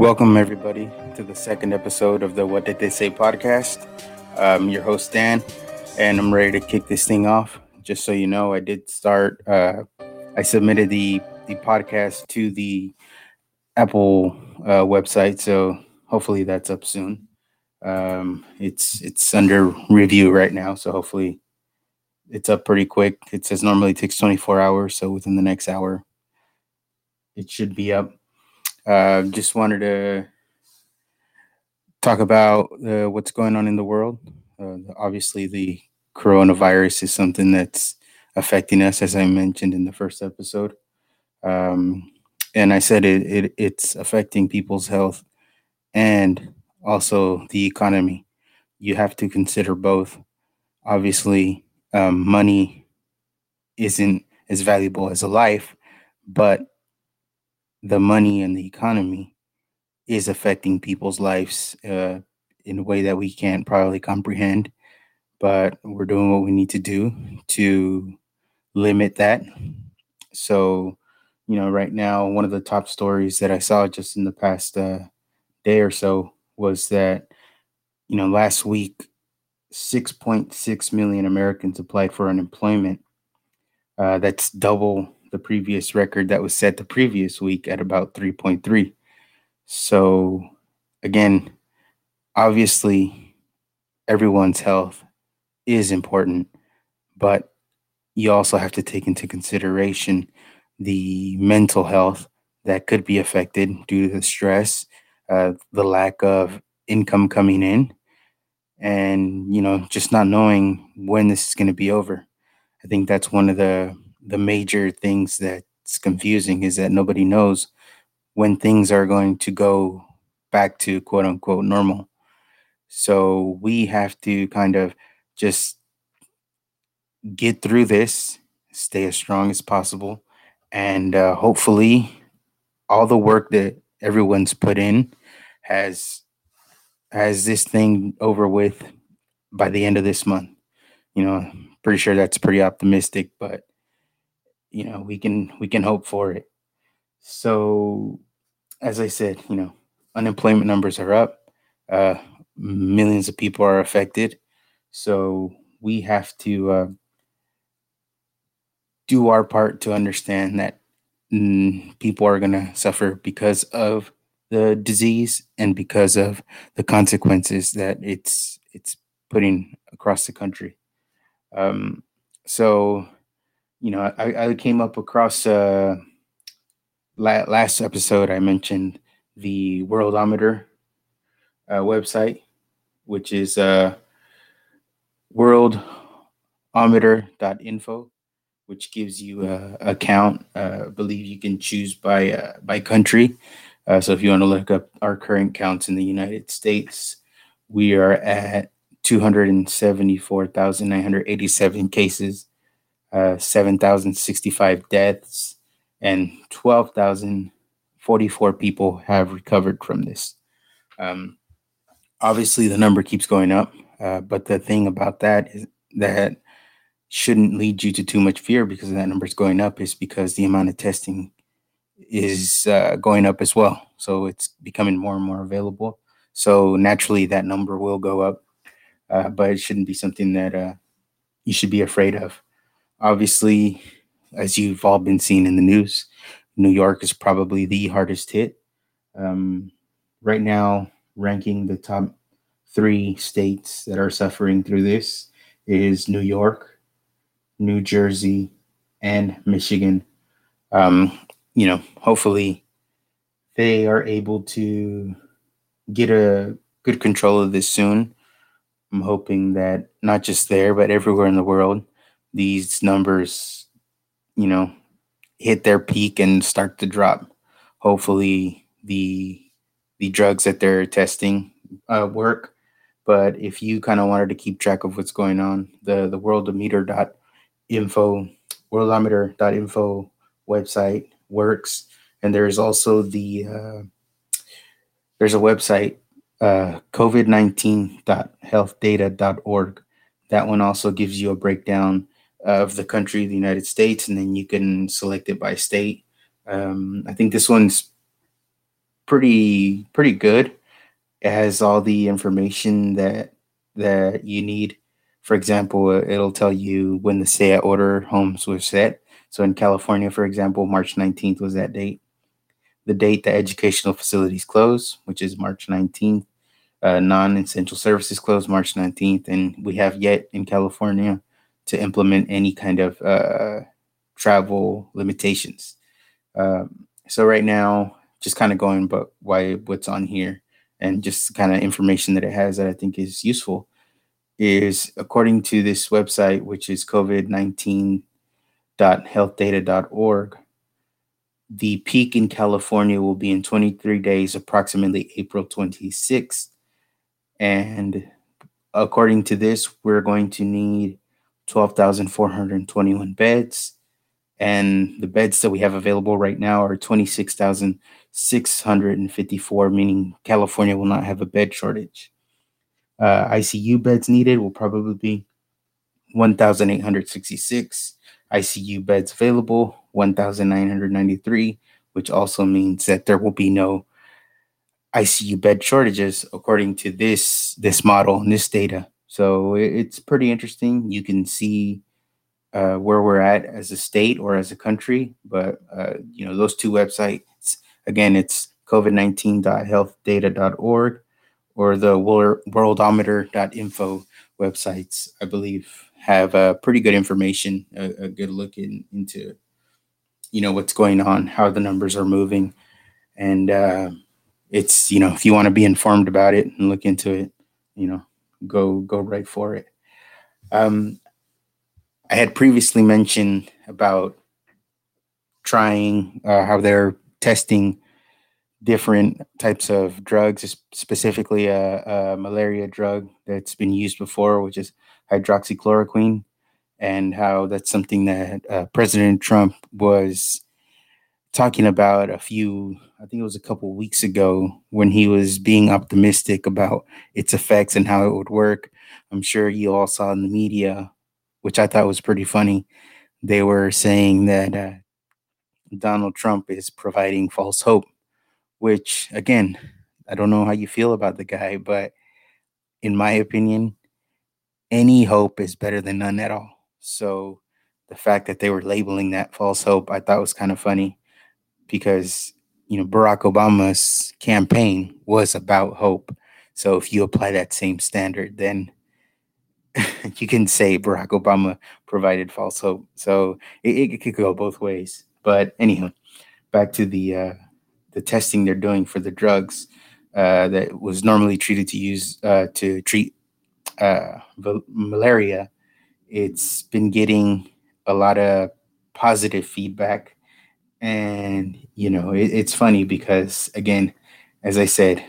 Welcome, everybody, to the second episode of the What Did They Say podcast. I'm your host, Dan, and I'm ready to kick this thing off. Just so you know, I did start, I submitted the podcast to the Apple website, so hopefully that's up soon. It's under review right now, so hopefully it's up pretty quick. It says normally it takes 24 hours, so within the next hour, it should be up. Just wanted to talk about what's going on in the world. Obviously, the coronavirus is something that's affecting us, as I mentioned in the first episode. And I said it's affecting people's health and also the economy. You have to consider both. Obviously, money isn't as valuable as a life, but the money and the economy is affecting people's lives in a way that we can't probably comprehend, but we're doing what we need to do to limit that. So, you know, right now, one of the top stories that I saw just in the past day or so was that, you know, last week, 6.6 million Americans applied for unemployment. That's double the previous record that was set the previous week at about 3.3. So again, obviously everyone's health is important, but you also have to take into consideration the mental health that could be affected due to the stress, the lack of income coming in, and, you know, just not knowing when this is going to be over. I think that's one of the major things that's confusing, is that nobody knows when things are going to go back to quote unquote normal. So we have to kind of just get through this, stay as strong as possible. And hopefully all the work that everyone's put in has this thing over with by the end of this month. You know, I'm pretty sure that's pretty optimistic, but you know, we can hope for it. So, as I said, you know, unemployment numbers are up. Millions of people are affected. So we have to do our part to understand that people are going to suffer because of the disease and because of the consequences that it's putting across the country. So, you know, I came up across last episode. I mentioned the Worldometer website, which is Worldometer.info, which gives you a count. I believe you can choose by country. So if you want to look up our current counts in the United States, we are at 274,987 cases. 7,065 deaths, and 12,044 people have recovered from this. Obviously, the number keeps going up, but the thing about that is that shouldn't lead you to too much fear, because that number is going up is because the amount of testing is going up as well. So it's becoming more and more available. So naturally, that number will go up, but it shouldn't be something that you should be afraid of. Obviously, as you've all been seeing in the news, New York is probably the hardest hit. Right now, ranking the top three states that are suffering through this is New York, New Jersey, and Michigan. You know, hopefully they are able to get a good control of this soon. I'm hoping that not just there, but everywhere in the world, these numbers, you know, hit their peak and start to drop. Hopefully the drugs that they're testing work. But if you kind of wanted to keep track of what's going on, the worldometer.info website works. And there's also there's a website, COVID19.healthdata.org. That one also gives you a breakdown of the country, the United States, and then you can select it by state. I think this one's pretty good. It has all the information that you need. For example, it'll tell you when the stay-at-order homes were set. So in California, for example, March 19th was that date. The date that educational facilities close, which is March 19th. Non-essential services close March 19th. And we have yet in California to implement any kind of travel limitations. So right now, just kind of going but what's on here and just kind of information that it has that I think is useful is according to this website, which is COVID19.healthdata.org, the peak in California will be in 23 days, approximately April 26th. And according to this, we're going to need 12,421 beds. And the beds that we have available right now are 26,654, meaning California will not have a bed shortage. ICU beds needed will probably be 1,866. ICU beds available, 1,993, which also means that there will be no ICU bed shortages according to this model and this data. So it's pretty interesting. You can see where we're at as a state or as a country, but those two websites, again, it's COVID19.healthdata.org or the worldometer.info websites, I believe, have pretty good information, a good look into, what's going on, how the numbers are moving. And it's, if you want to be informed about it and look into it, go right for it. I had previously mentioned about trying how they're testing different types of drugs, specifically a malaria drug that's been used before, which is hydroxychloroquine, and how that's something that President Trump was talking about I think it was a couple of weeks ago when he was being optimistic about its effects and how it would work. I'm sure you all saw in the media, which I thought was pretty funny. They were saying that Donald Trump is providing false hope, which, again, I don't know how you feel about the guy, but in my opinion, any hope is better than none at all. So the fact that they were labeling that false hope, I thought was kind of funny because, Barack Obama's campaign was about hope. So if you apply that same standard, then you can say Barack Obama provided false hope. So it could go both ways. But anyhow, back to the testing they're doing for the drugs that was normally treated to use to treat malaria. It's been getting a lot of positive feedback. And, it's funny because, again, as I said,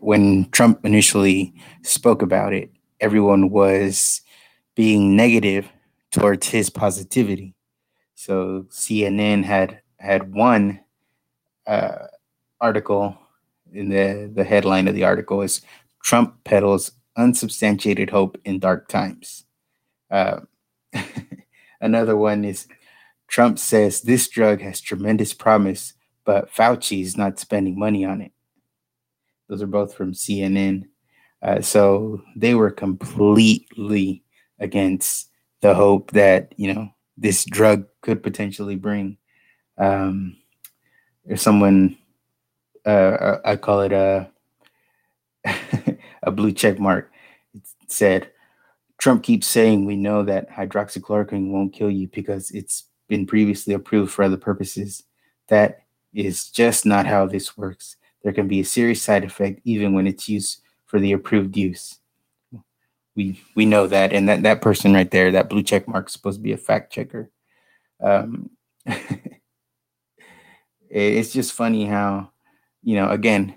when Trump initially spoke about it, everyone was being negative towards his positivity. So CNN had one article, in the headline of the article is Trump peddles unsubstantiated hope in dark times. Another one is Trump says this drug has tremendous promise, but Fauci is not spending money on it. Those are both from CNN. So they were completely against the hope that, this drug could potentially bring. If someone, I call it a blue check mark, it said, Trump keeps saying we know that hydroxychloroquine won't kill you because it's been previously approved for other purposes. That is just not how this works. There can be a serious side effect even when it's used for the approved use. We know that, and that person right there, that blue check mark, is supposed to be a fact checker. It's just funny how, again,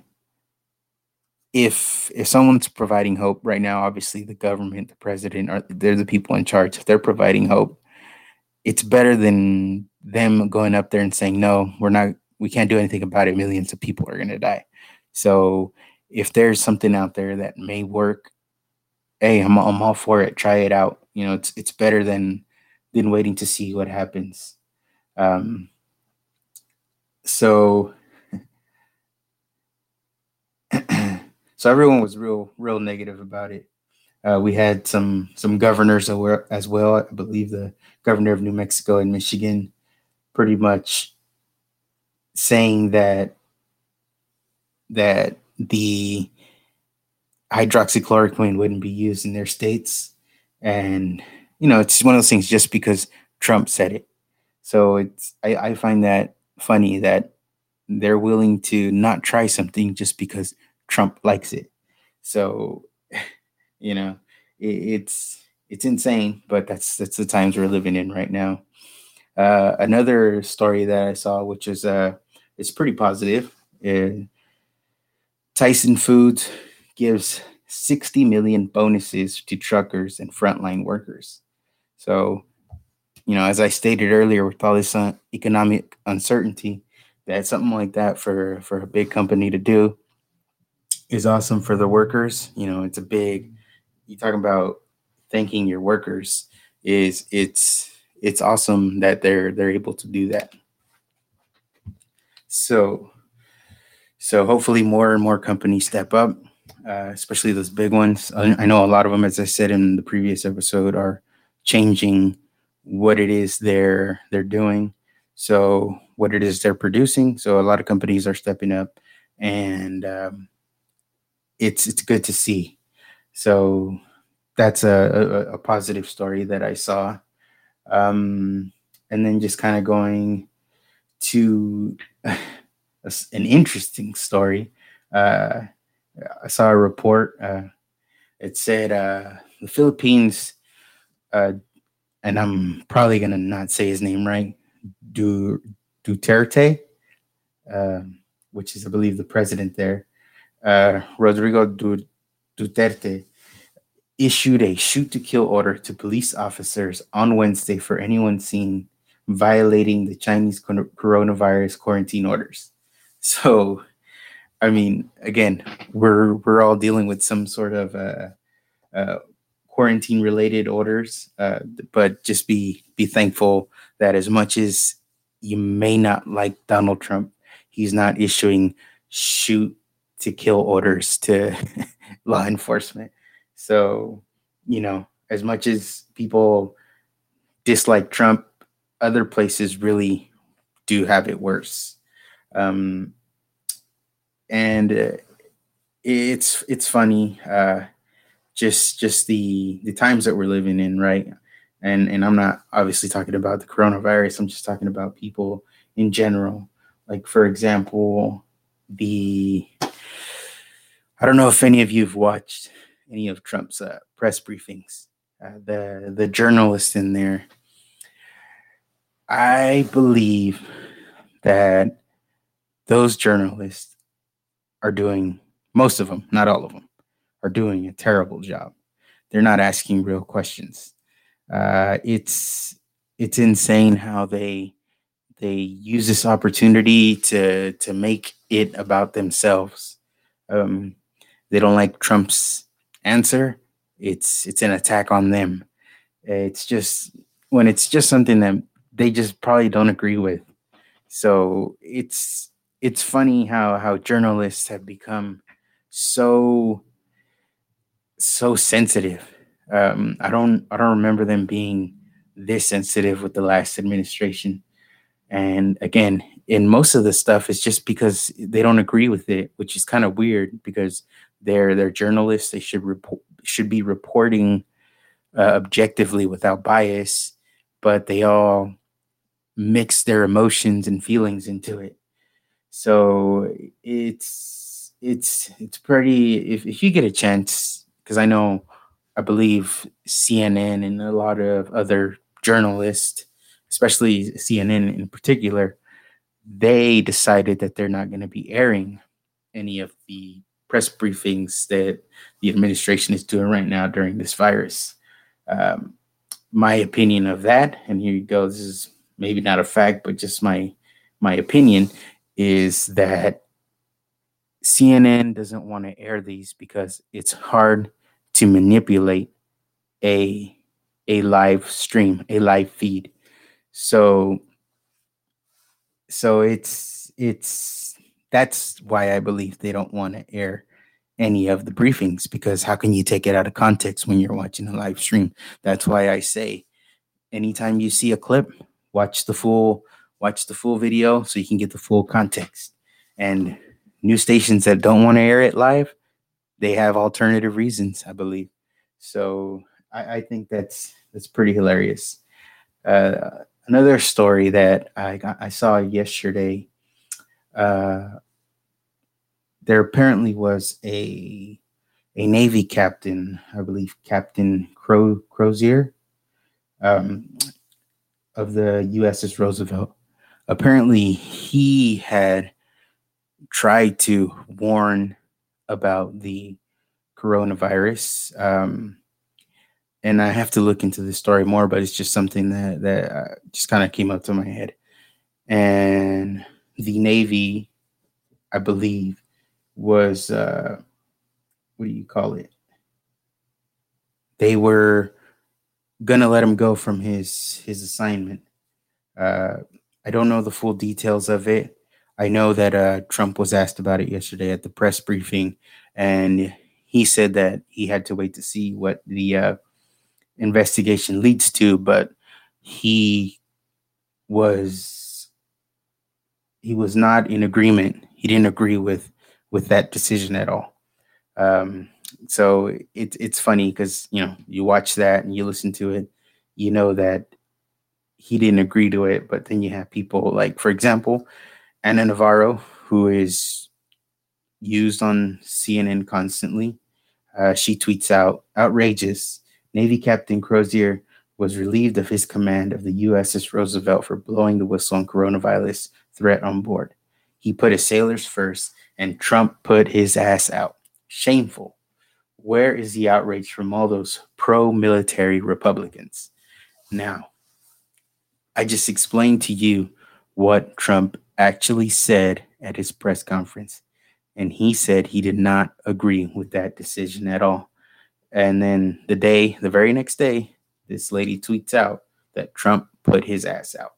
if someone's providing hope right now, obviously the government, the president, or they're the people in charge. If they're providing hope, it's better than them going up there and saying, no, we can't do anything about it. Millions of people are going to die. So if there's something out there that may work, hey, I'm all for it. Try it out. It's better than waiting to see what happens. So So everyone was real negative about it. We had some governors as well. I believe the governor of New Mexico and Michigan pretty much saying that the hydroxychloroquine wouldn't be used in their states. And, it's one of those things just because Trump said it. So I find that funny that they're willing to not try something just because Trump likes it. So, it's insane, but that's the times we're living in right now. Another story that I saw, which is it's pretty positive. Tyson Foods gives 60 million bonuses to truckers and frontline workers. So, as I stated earlier, with all this economic uncertainty, that something like that for a big company to do is awesome for the workers. It's a big. You're talking about thanking your workers. It's awesome that they're able to do that. So hopefully more and more companies step up, especially those big ones. I know a lot of them, as I said in the previous episode, are changing what it is they're doing. So what it is they're producing. So a lot of companies are stepping up, and it's good to see. So that's a positive story that I saw. And then just kind of going to an interesting story. I saw a report. It said the Philippines, and I'm probably going to not say his name right, Duterte, which is, I believe, the president there, Rodrigo Duterte, issued a shoot-to-kill order to police officers on Wednesday for anyone seen violating the Chinese coronavirus quarantine orders. So, again, we're all dealing with some sort of quarantine-related orders, but just be thankful that as much as you may not like Donald Trump, he's not issuing shoot-to-kill orders to law enforcement. So, as much as people dislike Trump, other places really do have it worse. And it's funny, just the times that we're living in, right? And I'm not obviously talking about the coronavirus. I'm just talking about people in general. Like, for example, I don't know if any of you've watched any of Trump's press briefings, the journalist in there. I believe that those journalists are doing, most of them, not all of them, are doing a terrible job. They're not asking real questions. It's insane how they use this opportunity to make it about themselves. They don't like Trump's answer. It's an attack on them. It's just when it's just something that they just probably don't agree with. So it's funny how journalists have become so sensitive. I don't remember them being this sensitive with the last administration. And again, in most of the stuff, it's just because they don't agree with it, which is kind of weird because they're journalists. They should be reporting objectively without bias, but they all mix their emotions and feelings into it. So it's pretty. If you get a chance, because I believe CNN and a lot of other journalists, especially CNN in particular, they decided that they're not going to be airing any of the press briefings that the administration is doing right now during this virus. My opinion of that, and here you go, this is maybe not a fact, but just my opinion, is that CNN doesn't want to air these because it's hard to manipulate a live stream, a live feed. So that's why I believe they don't want to air any of the briefings, because how can you take it out of context when you're watching a live stream? That's why I say, anytime you see a clip, watch the full video so you can get the full context. And news stations that don't want to air it live, they have alternative reasons, I believe. So I think that's pretty hilarious. Another story that I saw yesterday, there apparently was a Navy captain, I believe Captain Crozier, of the USS Roosevelt. Apparently he had tried to warn about the coronavirus. And I have to look into the story more, but it's just something that just kind of came up to my head. And the Navy, I believe, was, what do you call it? They were going to let him go from his assignment. I don't know the full details of it. I know that Trump was asked about it yesterday at the press briefing, and he said that he had to wait to see what the investigation leads to, but he was not in agreement. He didn't agree with that decision at all. So it's funny because, you know, you watch that and you listen to it, you know that he didn't agree to it, but then you have people like, for example, Ana Navarro, who is used on CNN constantly. She tweets out, "Outrageous. Navy Captain Crozier was relieved of his command of the USS Roosevelt for blowing the whistle on coronavirus threat on board. He put his sailors first, and Trump put his ass out. Shameful. Where is the outrage from all those pro-military Republicans?" Now, I just explained to you what Trump actually said at his press conference, and he said he did not agree with that decision at all. And then the very next day, this lady tweets out that Trump put his ass out.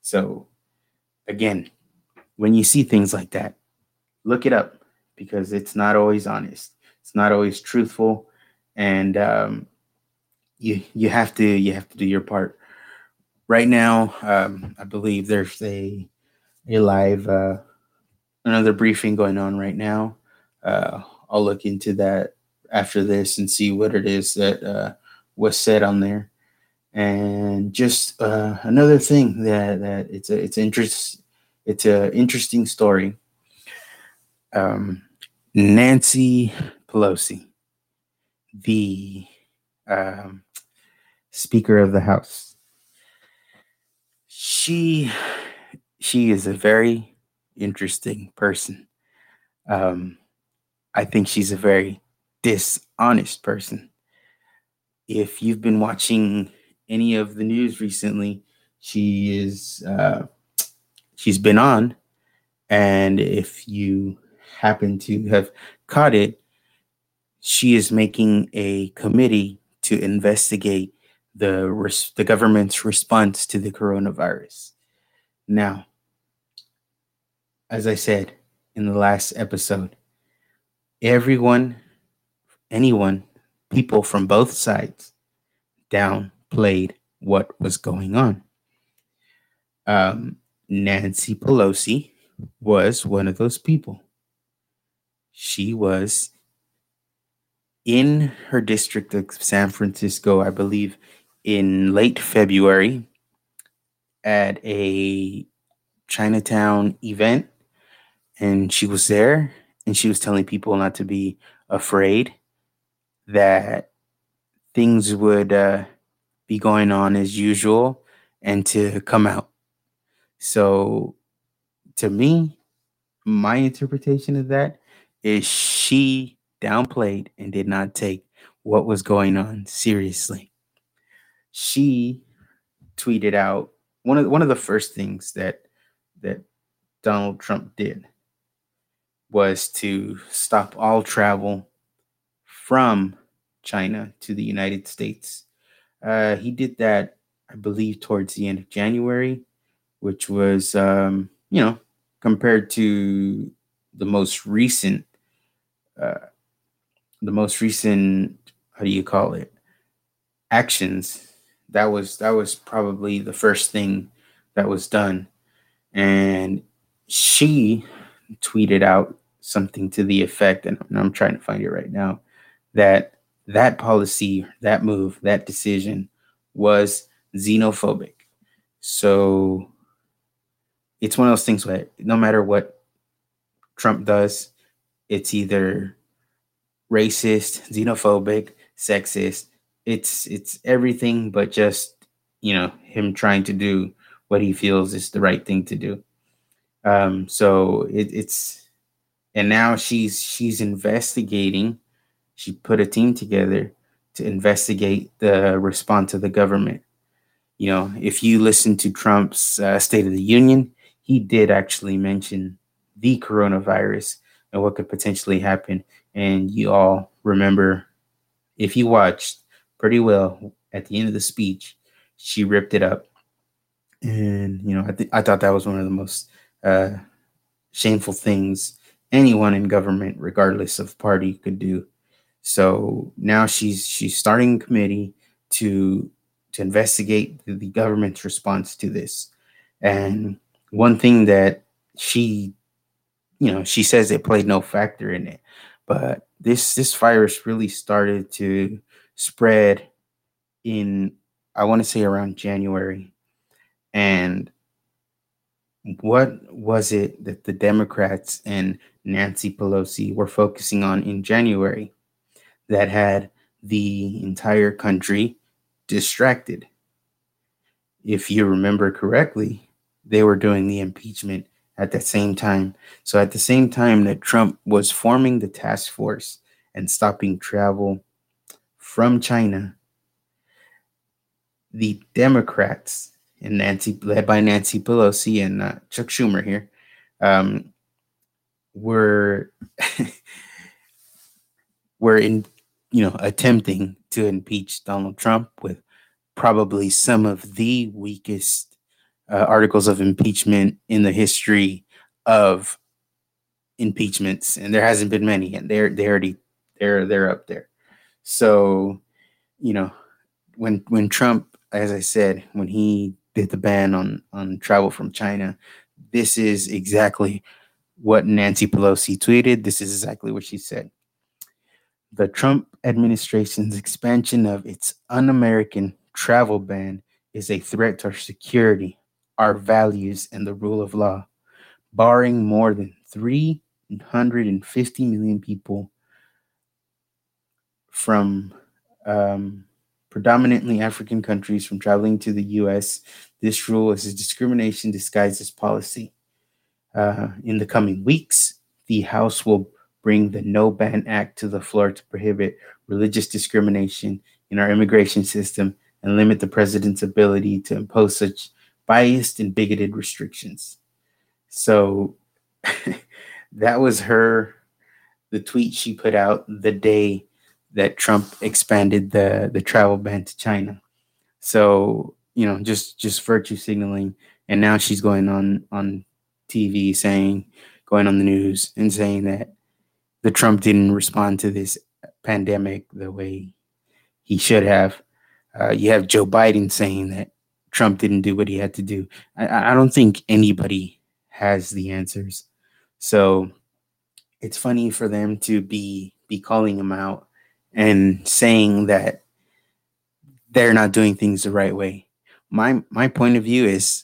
So again, when you see things like that, look it up, because it's not always honest. It's not always truthful. And you have to do your part. Right now, I believe there's a live, another briefing going on right now. I'll look into that after this and see what it is that was said on there. And just another thing that it's a interesting story. Nancy Pelosi, the Speaker of the House, she is a very interesting person. I think she's a very dishonest person. If you've been watching any of the news recently, she's been on, and if you happen to have caught it, she is making a committee to investigate the government's response to the coronavirus. Now, as I said in the last episode, people from both sides downplayed what was going on. Nancy Pelosi was one of those people. She was in her district of San Francisco, I believe, in late February at a Chinatown event, and she was there, and she was telling people not to be afraid, that things would be going on as usual, and to come out. So to me, my interpretation of that is she downplayed and did not take what was going on seriously. She tweeted out one of the first things that Donald Trump did was to stop all travel from China to the United States. He did that, I believe, towards the end of January, which was, compared to the most recent the most recent, how do you call it, actions, that was probably the first thing that was done. And she tweeted out something to the effect, and I'm trying to find it right now, that policy, that move, that decision was xenophobic. So it's one of those things where no matter what Trump does, it's either racist, xenophobic, sexist. It's everything but just, him trying to do what he feels is the right thing to do. And now she's investigating. She put a team together to investigate the response of the government. If you listen to Trump's State of the Union, he did actually mention the coronavirus and what could potentially happen. And you all remember, if you watched pretty well, at the end of the speech, she ripped it up. And, I thought that was one of the most shameful things anyone in government, regardless of party, could do. So now she's starting a committee to investigate the government's response to this. And one thing that she says it played no factor in it, but this virus really started to spread in, I want to say, around January. And what was it that the Democrats and Nancy Pelosi were focusing on in January that had the entire country distracted? If you remember correctly, they were doing the impeachment at the same time. So at the same time that Trump was forming the task force and stopping travel from China, the Democrats, and led by Nancy Pelosi and Chuck Schumer here, were attempting to impeach Donald Trump with probably some of the weakest articles of impeachment in the history of impeachments, and there hasn't been many, and they're up there. So, when Trump, as I said, when he did the ban on travel from China, this is exactly what Nancy Pelosi tweeted. This is exactly what she said. The Trump administration's expansion of its un-American travel ban is a threat to our security, our values, and the rule of law. Barring more than 350 million people from predominantly African countries from traveling to the U.S., this rule is a discrimination disguised as policy. In the coming weeks, the House will bring the No Ban Act to the floor to prohibit religious discrimination in our immigration system and limit the president's ability to impose such biased and bigoted restrictions. So that was the tweet she put out the day that Trump expanded the travel ban to China. So, just virtue signaling. And now she's going on TV going on the news and saying that the Trump didn't respond to this pandemic the way he should have. You have Joe Biden saying that Trump didn't do what he had to do. I don't think anybody has the answers. So it's funny for them to be calling him out and saying that they're not doing things the right way. My point of view is,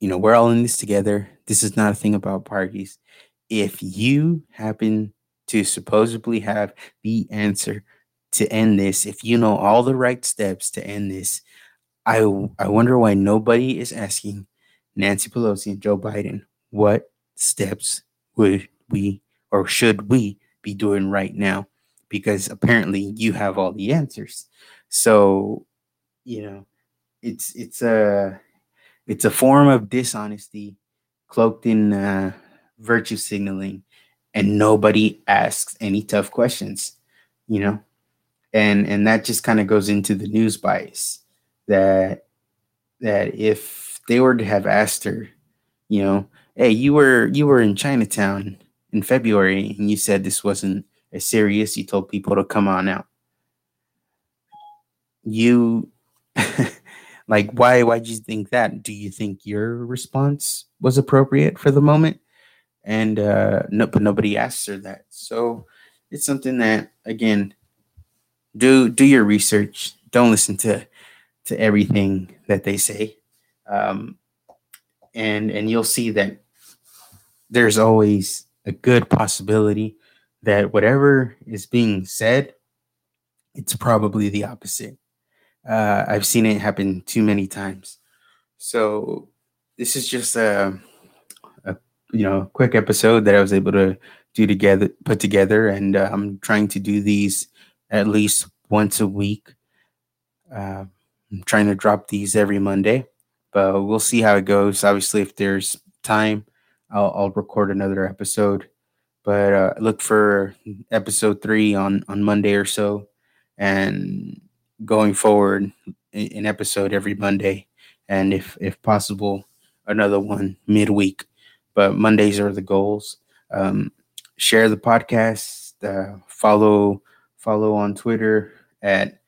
we're all in this together. This is not a thing about parties. If you happen to supposedly have the answer to end this, if you know all the right steps to end this, I wonder why nobody is asking Nancy Pelosi and Joe Biden, what steps would we or should we be doing right now? Because apparently you have all the answers. So, it's a form of dishonesty cloaked in virtue signaling, and nobody asks any tough questions, and that just kind of goes into the news bias that if they were to have asked her, hey, you were in Chinatown in February and you said this wasn't is serious. You told people to come on out. You, like, why'd you think that? Do you think your response was appropriate for the moment? And no, but nobody asked her that. So it's something that, again, do your research. Don't listen to everything that they say. And you'll see that there's always a good possibility that whatever is being said, it's probably the opposite. I've seen it happen too many times. So this is just a quick episode that I was able to put together. And I'm trying to do these at least once a week. I'm trying to drop these every Monday, but we'll see how it goes. Obviously, if there's time, I'll record another episode, but look for episode 3 on Monday or so, and going forward, an episode every Monday, and if possible, another one midweek. But Mondays are the goals. Share the podcast. Follow on Twitter at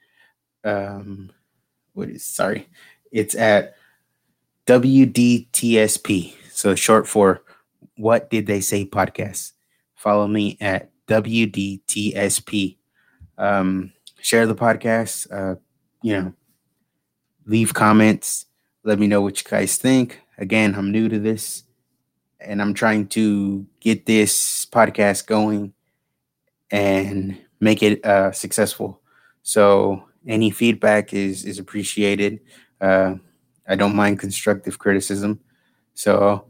it's at WDTSP. So short for What Did They Say Podcast. Follow me at WDTSP. Share the podcast. Leave comments. Let me know what you guys think. Again, I'm new to this, and I'm trying to get this podcast going and make it successful. So any feedback is appreciated. I don't mind constructive criticism. So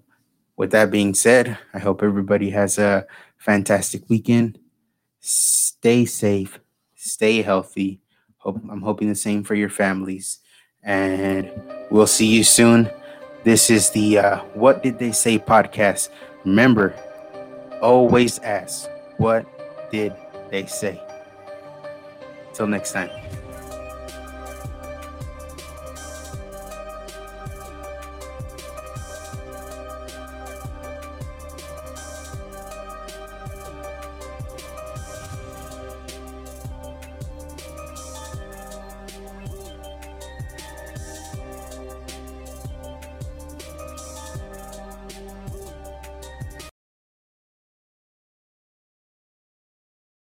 with that being said, I hope everybody has a fantastic weekend. Stay safe. Stay healthy. I'm hoping the same for your families. And we'll see you soon. This is the What Did They Say podcast. Remember, always ask, what did they say? Till next time.